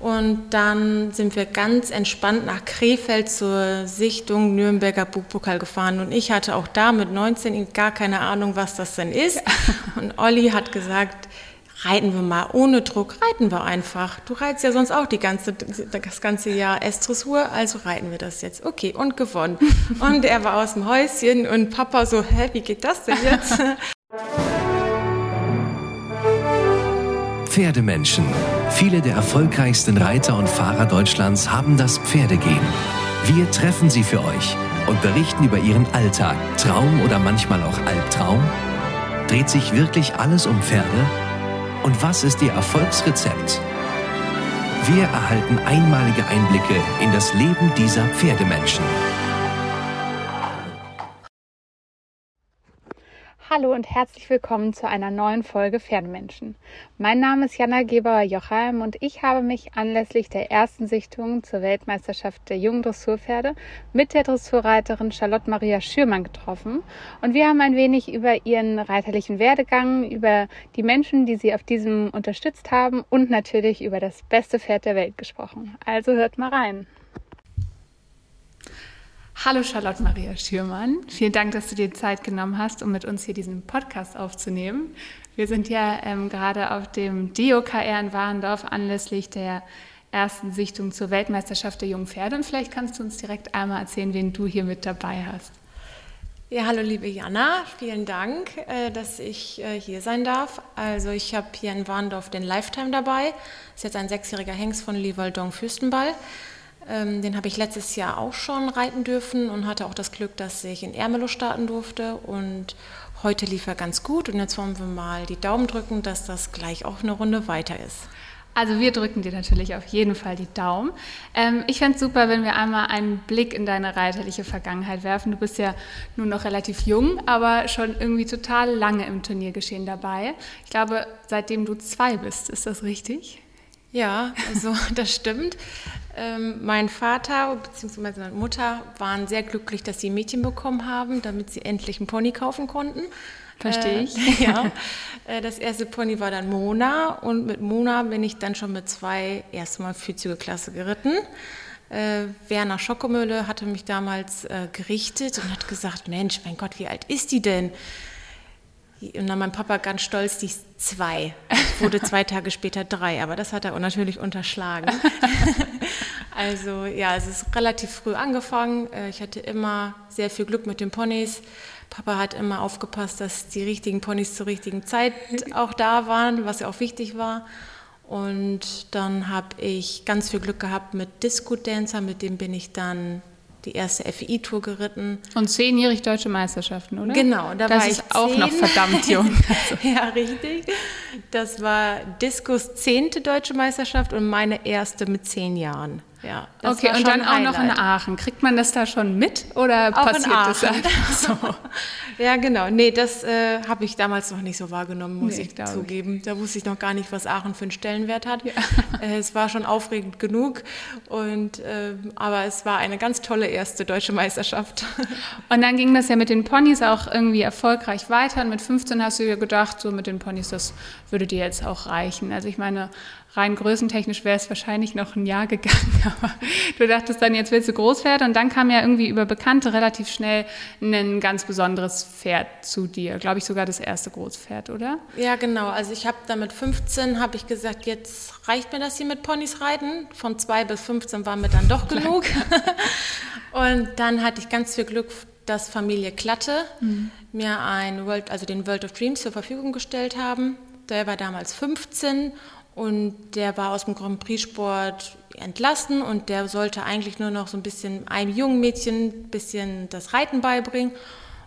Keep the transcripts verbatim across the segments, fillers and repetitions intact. Und dann sind wir ganz entspannt nach Krefeld zur Sichtung Nürnberger Burgpokal gefahren. Und ich hatte auch da mit neunzehn gar keine Ahnung, was das denn ist. Und Olli hat gesagt, reiten wir mal, ohne Druck, reiten wir einfach. Du reitest ja sonst auch die ganze, das ganze Jahr S-Dressur, also reiten wir das jetzt. Okay, und gewonnen. Und er war aus dem Häuschen und Papa so, hä, wie geht das denn jetzt? Pferdemenschen. Viele der erfolgreichsten Reiter und Fahrer Deutschlands haben das Pferdegehen. Wir treffen sie für euch und berichten über ihren Alltag, Traum oder manchmal auch Albtraum. Dreht sich wirklich alles um Pferde? Und was ist ihr Erfolgsrezept? Wir erhalten einmalige Einblicke in das Leben dieser Pferdemenschen. Hallo und herzlich willkommen zu einer neuen Folge Pferdemenschen. Mein Name ist Jana Gebauer-Jochalm und ich habe mich anlässlich der ersten Sichtung zur Weltmeisterschaft der jungen Dressurpferde mit der Dressurreiterin Charlott Maria Schürmann getroffen. Und wir haben ein wenig über ihren reiterlichen Werdegang, über die Menschen, die sie auf diesem unterstützt haben und natürlich über das beste Pferd der Welt gesprochen. Also hört mal rein. Hallo Charlott Maria Schürmann, vielen Dank, dass du dir Zeit genommen hast, um mit uns hier diesen Podcast aufzunehmen. Wir sind ja ähm, gerade auf dem D O K R in Warendorf anlässlich der ersten Sichtung zur Weltmeisterschaft der jungen Pferde. Und vielleicht kannst du uns direkt einmal erzählen, wen du hier mit dabei hast. Ja, hallo liebe Jana, vielen Dank, äh, dass ich äh, hier sein darf. Also ich habe hier in Warendorf den Lifetime dabei. Das ist jetzt ein sechsjähriger Hengst von Lewaldong Fürstenball. Den habe ich letztes Jahr auch schon reiten dürfen und hatte auch das Glück, dass ich in Ermelo starten durfte. Und heute lief er ganz gut. Und jetzt wollen wir mal die Daumen drücken, dass das gleich auch eine Runde weiter ist. Also wir drücken dir natürlich auf jeden Fall die Daumen. Ähm, ich fände es super, wenn wir einmal einen Blick in deine reiterliche Vergangenheit werfen. Du bist ja nun noch relativ jung, aber schon irgendwie total lange im Turniergeschehen dabei. Ich glaube, seitdem du zwei bist, ist das richtig? Ja, also das stimmt. Ähm, mein Vater bzw. meine Mutter waren sehr glücklich, dass sie ein Mädchen bekommen haben, damit sie endlich einen Pony kaufen konnten. Verstehe ich. Äh, ja. Das erste Pony war dann Mona und mit Mona bin ich dann schon mit zwei erstmal Vierzüge-Klasse geritten. Äh, Werner Schokomühle hatte mich damals äh, gerichtet und hat gesagt, Mensch, mein Gott, wie alt ist die denn? Und dann mein Papa ganz stolz, die ist zwei, wurde zwei Tage später drei, aber das hat er natürlich unterschlagen. Also ja, es ist relativ früh angefangen, ich hatte immer sehr viel Glück mit den Ponys. Papa hat immer aufgepasst, dass die richtigen Ponys zur richtigen Zeit auch da waren, was ja auch wichtig war. Und dann habe ich ganz viel Glück gehabt mit Disco-Dancer, mit dem bin ich dann die erste F I-Tour geritten. Und zehnjährig Deutsche Meisterschaften, oder? Genau, da war ich zehn. Das ist auch noch verdammt jung. Ja, richtig. Das war Discos zehnte Deutsche Meisterschaft und meine erste mit zehn Jahren. Ja, das okay, war und dann auch Highlight. Noch in Aachen. Kriegt man das da schon mit oder auch passiert das einfach so? Ja, genau. Nee, das äh, habe ich damals noch nicht so wahrgenommen, muss nee, ich zugeben. Ich. Da wusste ich noch gar nicht, was Aachen für einen Stellenwert hat. Ja. Äh, es war schon aufregend genug, und, äh, aber es war eine ganz tolle erste deutsche Meisterschaft. Und dann ging das ja mit den Ponys auch irgendwie erfolgreich weiter. Und mit fünfzehn hast du ja gedacht, so mit den Ponys, das würde dir jetzt auch reichen. Also ich meine, rein größentechnisch wäre es wahrscheinlich noch ein Jahr gegangen, aber du dachtest dann, jetzt willst du groß werden, und dann kam ja irgendwie über Bekannte relativ schnell ein ganz besonderes Pferd zu dir, glaube ich sogar das erste Großpferd, oder? Ja, genau, also ich habe dann mit fünfzehn, habe ich gesagt, jetzt reicht mir das hier mit Ponys reiten, von zwei bis fünfzehn war mir dann doch genug. Und dann hatte ich ganz viel Glück, dass Familie Klatte mhm. mir ein World, also den World of Dreams zur Verfügung gestellt haben, der war damals fünfzehn. Und der war aus dem Grand Prix-Sport entlassen und der sollte eigentlich nur noch so ein bisschen einem jungen Mädchen ein bisschen das Reiten beibringen.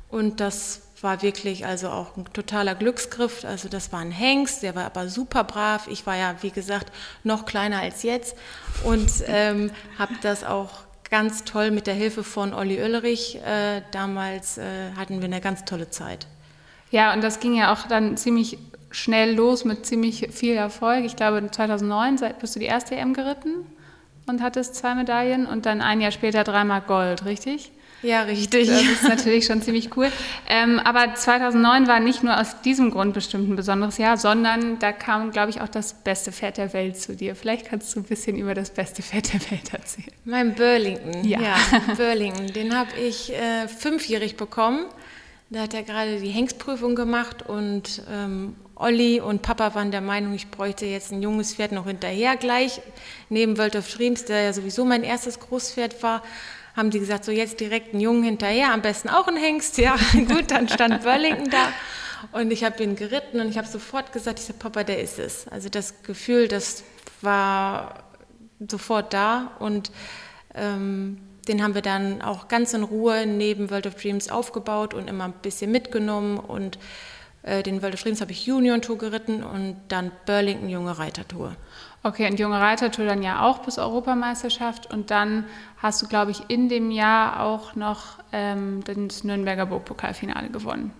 Und das war wirklich also auch ein totaler Glücksgriff. Also das war ein Hengst, der war aber super brav. Ich war ja, wie gesagt, noch kleiner als jetzt und ähm, habe das auch ganz toll mit der Hilfe von Olli Oellerich. Äh, damals äh, hatten wir eine ganz tolle Zeit. Ja, und das ging ja auch dann ziemlich schnell los mit ziemlich viel Erfolg. Ich glaube, zweitausendneun bist du die erste E M geritten und hattest zwei Medaillen und dann ein Jahr später dreimal Gold, richtig? Ja, richtig. Das ist natürlich schon ziemlich cool. Ähm, aber zweitausendneun war nicht nur aus diesem Grund bestimmt ein besonderes Jahr, sondern da kam, glaube ich, auch das beste Pferd der Welt zu dir. Vielleicht kannst du ein bisschen über das beste Pferd der Welt erzählen. Mein Burlington. Ja, ja Burlington. Den habe ich äh, fünfjährig bekommen. Da hat er gerade die Hengstprüfung gemacht und ähm, Olli und Papa waren der Meinung, ich bräuchte jetzt ein junges Pferd noch hinterher gleich. Neben World of Dreams, der ja sowieso mein erstes Großpferd war, haben die gesagt, so jetzt direkt einen Jungen hinterher, am besten auch einen Hengst. Ja, gut, dann stand Burlington da und ich habe ihn geritten und ich habe sofort gesagt, ich sage, Papa, der ist es. Also das Gefühl, das war sofort da und ähm, den haben wir dann auch ganz in Ruhe neben World of Dreams aufgebaut und immer ein bisschen mitgenommen und äh, den World of Dreams habe ich Union Tour geritten und dann Burlington Junge Reiter Tour. Okay, und Junge Reitertour dann ja auch bis Europameisterschaft und dann hast du, glaube ich, in dem Jahr auch noch ähm, das Nürnberger Burgpokalfinale gewonnen.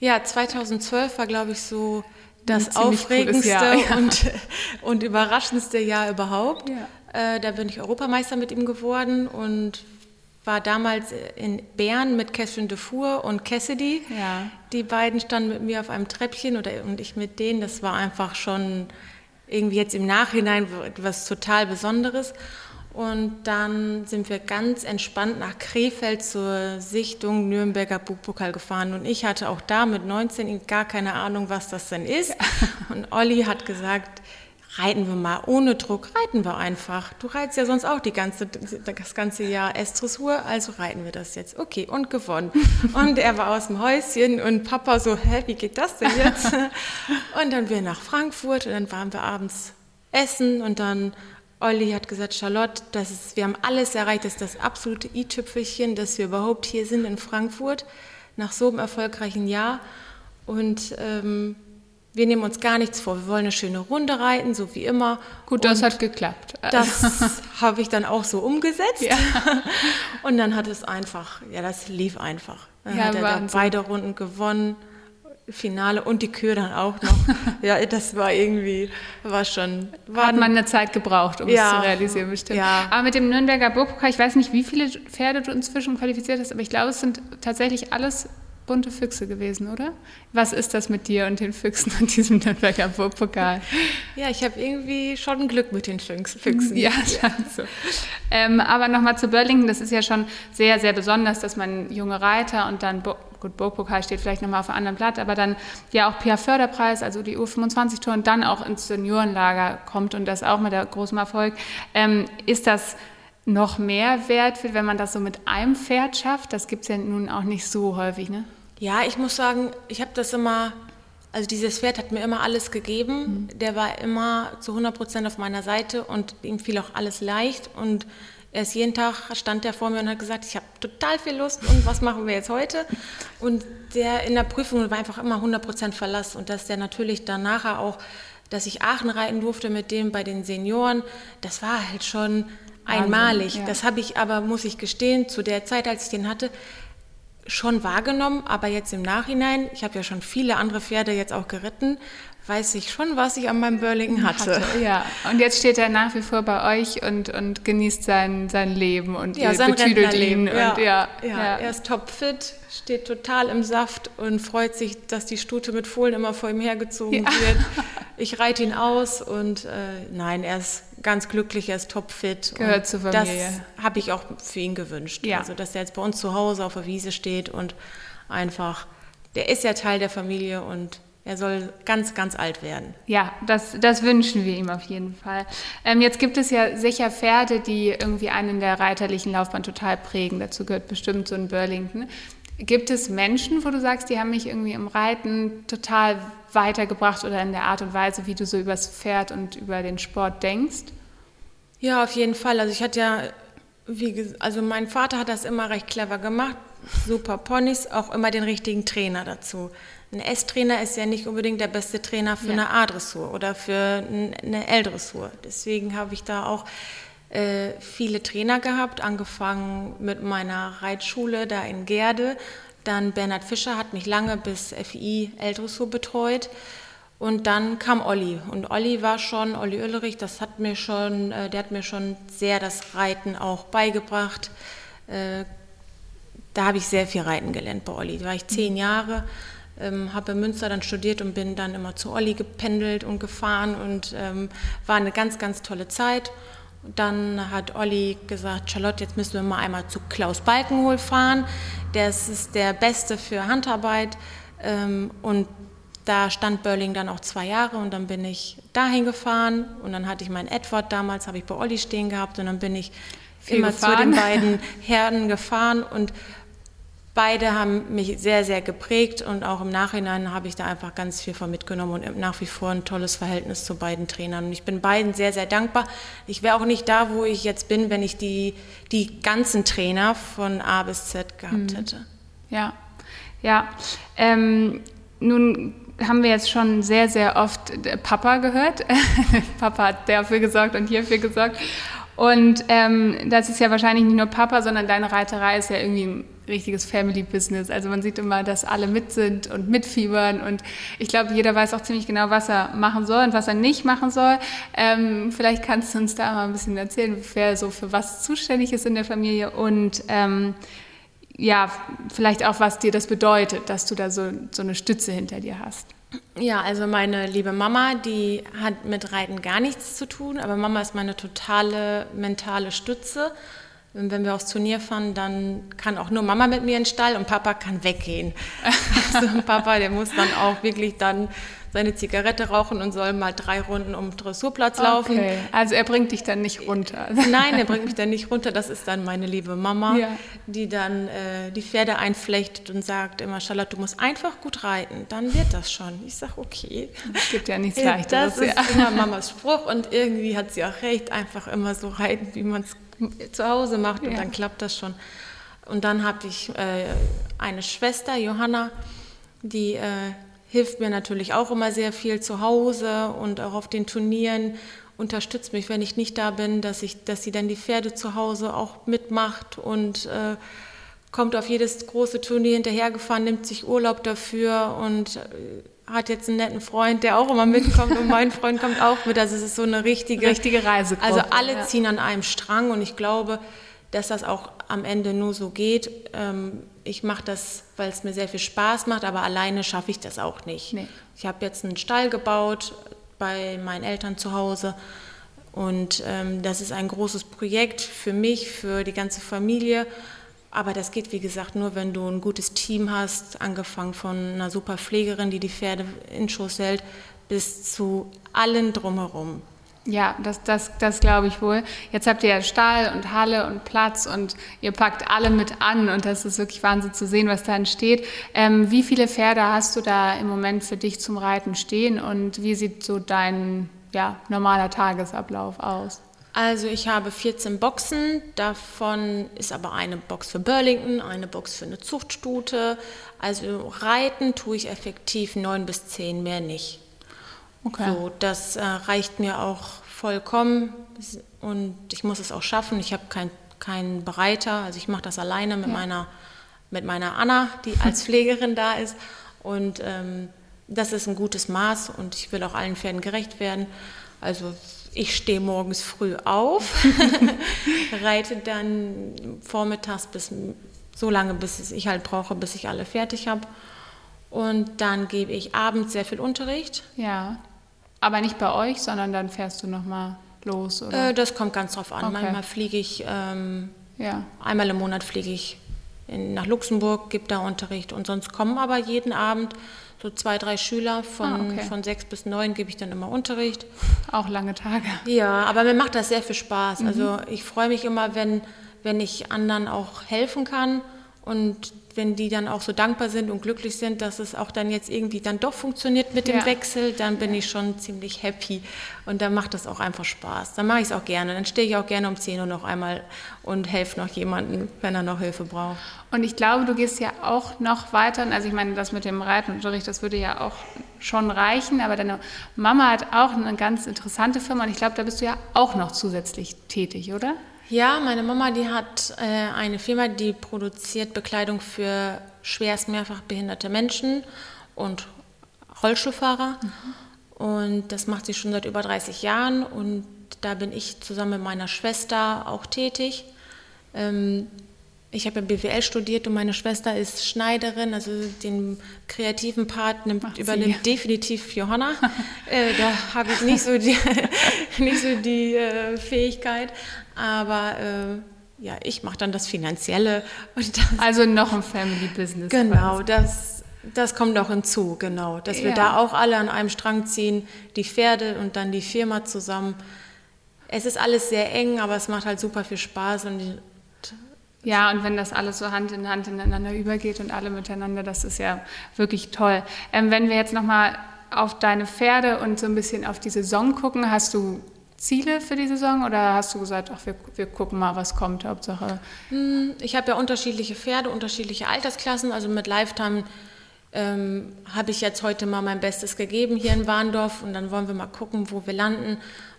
Ja, zweitausendzwölf war, glaube ich, so das aufregendste Jahr, ja. und, und überraschendste Jahr überhaupt. Ja. Äh, da bin ich Europameister mit ihm geworden und war damals in Bern mit Catherine Dufour und Cassidy. Ja. Die beiden standen mit mir auf einem Treppchen oder, und ich mit denen. Das war einfach schon... irgendwie jetzt im Nachhinein etwas total Besonderes. Und dann sind wir ganz entspannt nach Krefeld zur Sichtung Nürnberger Burgpokal gefahren. Und ich hatte auch da mit neunzehn gar keine Ahnung, was das denn ist. Und Olli hat gesagt, reiten wir mal ohne Druck, reiten wir einfach. Du reitest ja sonst auch die ganze, das ganze Jahr S-Dressur, also reiten wir das jetzt. Okay, und gewonnen. Und er war aus dem Häuschen und Papa so, hä, wie geht das denn jetzt? Und dann wir nach Frankfurt und dann waren wir abends essen und dann Olli hat gesagt, Charlotte, das ist, wir haben alles erreicht, das ist das absolute i-Tüpfelchen, dass wir überhaupt hier sind in Frankfurt nach so einem erfolgreichen Jahr. Und ähm, wir nehmen uns gar nichts vor, wir wollen eine schöne Runde reiten, so wie immer. Gut, das und hat geklappt. Das habe ich dann auch so umgesetzt. Ja. Und dann hat es einfach, ja, das lief einfach. Dann ja, hat er dann beide Runden gewonnen. Finale und die Kür dann auch noch. Ja, das war irgendwie, war schon... War Hat man eine Zeit gebraucht, um ja, es zu realisieren, bestimmt. Ja. Aber mit dem Nürnberger Burgpokal, ich weiß nicht, wie viele Pferde du inzwischen qualifiziert hast, aber ich glaube, es sind tatsächlich alles bunte Füchse gewesen, oder? Was ist das mit dir und den Füchsen und diesem Nürnberger Burgpokal? Ja, ich habe irgendwie schon Glück mit den Füchsen. Ja, scheint so. Ähm, aber nochmal zu Burlington, das ist ja schon sehr, sehr besonders, dass man junge Reiter und dann... Bo- Gut, Burgpokal steht vielleicht nochmal auf einem anderen Blatt, aber dann ja auch Piaff-Förderpreis, also die U fünfundzwanzig Tour und dann auch ins Seniorenlager kommt und das auch mit großem Erfolg. Ähm, ist das noch mehr wert, wenn man das so mit einem Pferd schafft? Das gibt es ja nun auch nicht so häufig, ne? Ja, ich muss sagen, ich habe das immer, also dieses Pferd hat mir immer alles gegeben. Mhm. Der war immer zu hundert Prozent auf meiner Seite und ihm fiel auch alles leicht und erst jeden Tag stand er vor mir und hat gesagt, ich habe total viel Lust und was machen wir jetzt heute? Und der in der Prüfung war einfach immer hundert Prozent Verlass und dass der natürlich dann nachher auch, dass ich Aachen reiten durfte mit dem bei den Senioren, das war halt schon Wahnsinn, einmalig. Ja. Das habe ich aber, muss ich gestehen, zu der Zeit, als ich den hatte, schon wahrgenommen, aber jetzt im Nachhinein, ich habe ja schon viele andere Pferde jetzt auch geritten, weiß ich schon, was ich an meinem Burlington hatte. hatte. Ja, und jetzt steht er nach wie vor bei euch und, und genießt sein, sein Leben und ja, sein betüdelt ihn. Ja. Und, ja, ja, ja. Er ist topfit, steht total im Saft und freut sich, dass die Stute mit Fohlen immer vor ihm hergezogen ja. wird. Ich reite ihn aus und äh, nein, er ist ganz glücklich, er ist topfit. Gehört und zur Familie. Das habe ich auch für ihn gewünscht. Ja. Also, dass er jetzt bei uns zu Hause auf der Wiese steht und einfach, der ist ja Teil der Familie und er soll ganz, ganz alt werden. Ja, das, das wünschen wir ihm auf jeden Fall. Ähm, jetzt gibt es ja sicher Pferde, die irgendwie einen in der reiterlichen Laufbahn total prägen. Dazu gehört bestimmt so ein Burlington. Gibt es Menschen, wo du sagst, die haben mich irgendwie im Reiten total weitergebracht oder in der Art und Weise, wie du so übers Pferd und über den Sport denkst? Ja, auf jeden Fall. Also ich hatte ja, wie, also mein Vater hat das immer recht clever gemacht. Super Ponys, auch immer den richtigen Trainer dazu. Ein S-Trainer ist ja nicht unbedingt der beste Trainer für ja. eine A-Dressur oder für eine L-Dressur. Deswegen habe ich da auch äh, viele Trainer gehabt, angefangen mit meiner Reitschule da in Gerde. Dann Bernhard Fischer hat mich lange bis F I L-Dressur betreut. Und dann kam Olli. Und Olli war schon, Olli Oellerich, das hat mir schon, äh, der hat mir schon sehr das Reiten auch beigebracht. Äh, da habe ich sehr viel reiten gelernt bei Olli. Da war ich zehn Jahre, ähm, habe in Münster dann studiert und bin dann immer zu Olli gependelt und gefahren und ähm, war eine ganz, ganz tolle Zeit. Dann hat Olli gesagt, Charlotte, jetzt müssen wir mal einmal zu Klaus Balkenhol fahren. Der ist der Beste für Handarbeit. Und da stand Burling dann auch zwei Jahre und dann bin ich dahin gefahren. Und dann hatte ich meinen Edward damals, habe ich bei Olli stehen gehabt. Und dann bin ich Viel immer gefahren. zu den beiden Herden gefahren. Und beide haben mich sehr, sehr geprägt. Und auch im Nachhinein habe ich da einfach ganz viel von mitgenommen und nach wie vor ein tolles Verhältnis zu beiden Trainern. Und ich bin beiden sehr, sehr dankbar. Ich wäre auch nicht da, wo ich jetzt bin, wenn ich die, die ganzen Trainer von A bis Z gehabt mhm. hätte. Ja. Ja, ähm, nun haben wir jetzt schon sehr, sehr oft Papa gehört. Papa hat dafür gesorgt und hierfür gesorgt. Und ähm, das ist ja wahrscheinlich nicht nur Papa, sondern deine Reiterei ist ja irgendwie ein richtiges Family-Business. Also man sieht immer, dass alle mit sind und mitfiebern. Und ich glaube, jeder weiß auch ziemlich genau, was er machen soll und was er nicht machen soll. Ähm, vielleicht kannst du uns da mal ein bisschen erzählen, wer so für was zuständig ist in der Familie und ähm, ja, vielleicht auch, was dir das bedeutet, dass du da so, so eine Stütze hinter dir hast. Ja, also meine liebe Mama, die hat mit Reiten gar nichts zu tun, aber Mama ist meine totale mentale Stütze. Und wenn wir aufs Turnier fahren, dann kann auch nur Mama mit mir in den Stall und Papa kann weggehen. Also Papa, der muss dann auch wirklich dann seine Zigarette rauchen und soll mal drei Runden um den Dressurplatz laufen. Okay. Also er bringt dich dann nicht runter. Nein, er bringt mich dann nicht runter. Das ist dann meine liebe Mama, ja. die dann äh, die Pferde einflechtet und sagt immer, Charlotte, du musst einfach gut reiten, dann wird das schon. Ich sage, okay. Es gibt ja nichts Leichteres. Das ist ja. immer Mamas Spruch und irgendwie hat sie auch recht, einfach immer so reiten, wie man es zu Hause macht und ja. dann klappt das schon. Und dann habe ich äh, eine Schwester, Johanna, die äh, hilft mir natürlich auch immer sehr viel zu Hause und auch auf den Turnieren, unterstützt mich, wenn ich nicht da bin, dass, ich, dass sie dann die Pferde zu Hause auch mitmacht und äh, kommt auf jedes große Turnier hinterhergefahren, nimmt sich Urlaub dafür und äh, hat jetzt einen netten Freund, der auch immer mitkommt und mein Freund kommt auch mit. Also es ist so eine richtige, richtige Reisegruppe. Also alle ja. ziehen an einem Strang und ich glaube, dass das auch am Ende nur so geht. Ich mache das, weil es mir sehr viel Spaß macht, aber alleine schaffe ich das auch nicht. Nee. Ich habe jetzt einen Stall gebaut bei meinen Eltern zu Hause und das ist ein großes Projekt für mich, für die ganze Familie. Aber das geht, wie gesagt, nur, wenn du ein gutes Team hast, angefangen von einer super Pflegerin, die die Pferde in Schuss hält, bis zu allen drumherum. Ja, das, das, das glaube ich wohl. Jetzt habt ihr ja Stall und Halle und Platz und ihr packt alle mit an und das ist wirklich Wahnsinn zu sehen, was da entsteht. Ähm, wie viele Pferde hast du da im Moment für dich zum Reiten stehen und wie sieht so dein ja, normaler Tagesablauf aus? Also ich habe vierzehn Boxen, davon ist aber eine Box für Burlington, eine Box für eine Zuchtstute. Also reiten tue ich effektiv neun bis zehn, mehr nicht. Okay. So, das äh, reicht mir auch vollkommen und ich muss es auch schaffen. Ich habe keinen kein Bereiter, also ich mache das alleine mit, ja. meiner, mit meiner Anna, die als Pflegerin da ist. Und ähm, das ist ein gutes Maß und ich will auch allen Pferden gerecht werden. Also ich stehe morgens früh auf, reite dann vormittags bis so lange, bis ich halt brauche, bis ich alle fertig habe. Und dann gebe ich abends sehr viel Unterricht. Ja, aber nicht bei euch, sondern dann fährst du nochmal los, oder? Äh, das kommt ganz drauf an. Okay. Manchmal fliege ich, ähm, ja. einmal im Monat fliege ich in, nach Luxemburg, gebe da Unterricht. Und sonst kommen aber jeden Abend so zwei, drei Schüler, von, ah, okay. von sechs bis neun gebe ich dann immer Unterricht. Auch lange Tage. Ja, aber mir macht das sehr viel Spaß. Mhm. Also ich freue mich immer, wenn, wenn ich anderen auch helfen kann und wenn die dann auch so dankbar sind und glücklich sind, dass es auch dann jetzt irgendwie dann doch funktioniert mit dem ja. Wechsel, dann bin ja. ich schon ziemlich happy und dann macht das auch einfach Spaß. Dann mache ich es auch gerne. Dann stehe ich auch gerne um zehn Uhr noch einmal und helfe noch jemandem, wenn er noch Hilfe braucht. Und ich glaube, du gehst ja auch noch weiter. Also ich meine, das mit dem Reitenunterricht, das würde ja auch schon reichen, aber deine Mama hat auch eine ganz interessante Firma und ich glaube, da bist du ja auch noch zusätzlich tätig, oder? Ja, meine Mama, die hat äh, eine Firma, die produziert Bekleidung für schwerst mehrfach behinderte Menschen und Rollstuhlfahrer. Mhm. Und das macht sie schon seit über dreißig Jahren. Und da bin ich zusammen mit meiner Schwester auch tätig. Ähm, Ich habe ja B W L studiert und meine Schwester ist Schneiderin, also den kreativen Part nimmt, übernimmt definitiv Johanna. äh, da habe ich nicht so die, nicht so die äh, Fähigkeit, aber äh, ja, ich mache dann das Finanzielle. Und das, also noch ein Family Business. Genau, das, das kommt noch hinzu, genau, dass ja. wir da auch alle an einem Strang ziehen, die Pferde und dann die Firma zusammen. Es ist alles sehr eng, aber es macht halt super viel Spaß und die, ja, und wenn das alles so Hand in Hand ineinander übergeht und alle miteinander, das ist ja wirklich toll. Ähm, wenn wir jetzt nochmal auf deine Pferde und so ein bisschen auf die Saison gucken, hast du Ziele für die Saison oder hast du gesagt, ach, wir, wir gucken mal, was kommt, Hauptsache? Ich habe ja unterschiedliche Pferde, unterschiedliche Altersklassen, also mit Lifetime ähm, habe ich jetzt heute mal mein Bestes gegeben hier in Warndorf und dann wollen wir mal gucken, wo wir landen.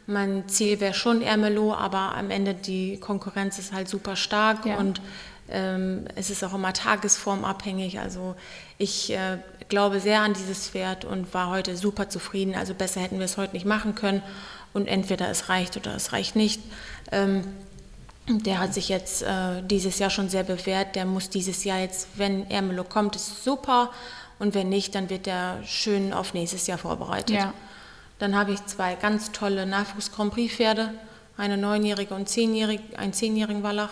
Mein Ziel wäre schon Ermelo, aber am Ende die Konkurrenz ist halt super stark ja. und ähm, es ist auch immer tagesformabhängig. Also ich äh, glaube sehr an dieses Pferd und war heute super zufrieden. Also besser hätten wir es heute nicht machen können und entweder es reicht oder es reicht nicht. Ähm, der hat sich jetzt äh, dieses Jahr schon sehr bewährt. Der muss dieses Jahr jetzt, wenn Ermelo kommt, ist super und wenn nicht, dann wird der schön auf nächstes Jahr vorbereitet. Ja. Dann habe ich zwei ganz tolle Nachwuchs-Grand Prix-Pferde, eine neunjährige und zehnjährige, einen zehnjährigen Wallach.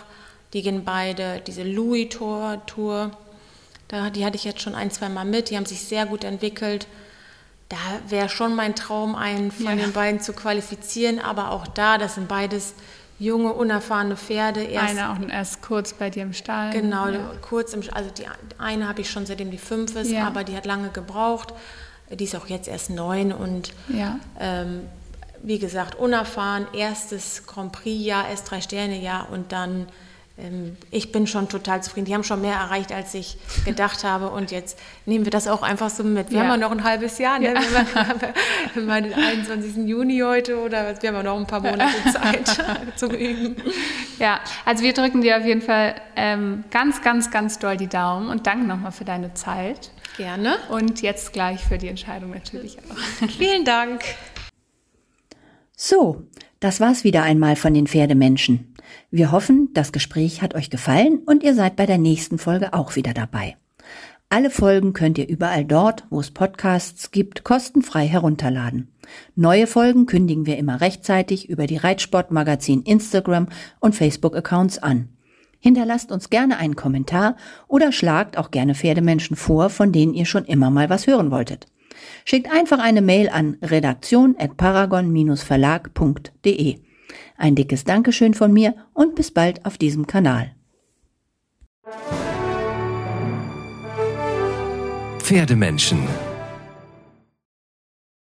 Die gehen beide diese Louis-Tour-Tour. Da, die hatte ich jetzt schon ein, zwei Mal mit. Die haben sich sehr gut entwickelt. Da wäre schon mein Traum, einen von ja. den beiden zu qualifizieren. Aber auch da, das sind beides junge, unerfahrene Pferde. Erst, eine auch erst kurz bei dir im Stall. Genau, ja. kurz im Stall. Also die eine habe ich schon, seitdem die fünf ist, ja. aber die hat lange gebraucht. Die ist auch jetzt erst neun und ja. ähm, wie gesagt, unerfahren, erstes Grand Prix-Jahr, erst drei Sterne-Jahr und dann, ähm, ich bin schon total zufrieden. Die haben schon mehr erreicht, als ich gedacht habe und jetzt nehmen wir das auch einfach so mit. Wir ja. haben ja noch ein halbes Jahr, ne? ja. wir haben den einundzwanzigsten Juni heute oder wir haben ja noch ein paar Monate Zeit zum Üben. Ja, also wir drücken dir auf jeden Fall ähm, ganz, ganz, ganz doll die Daumen und danke nochmal für deine Zeit. Gerne. Und jetzt gleich für die Entscheidung natürlich auch. Vielen Dank. So, das war's wieder einmal von den Pferdemenschen. Wir hoffen, das Gespräch hat euch gefallen und ihr seid bei der nächsten Folge auch wieder dabei. Alle Folgen könnt ihr überall dort, wo es Podcasts gibt, kostenfrei herunterladen. Neue Folgen kündigen wir immer rechtzeitig über die Reitsportmagazin Instagram und Facebook-Accounts an. Hinterlasst uns gerne einen Kommentar oder schlagt auch gerne Pferdemenschen vor, von denen ihr schon immer mal was hören wolltet. Schickt einfach eine Mail an redaktion at paragon dash verlag punkt de. Ein dickes Dankeschön von mir und bis bald auf diesem Kanal. Pferdemenschen.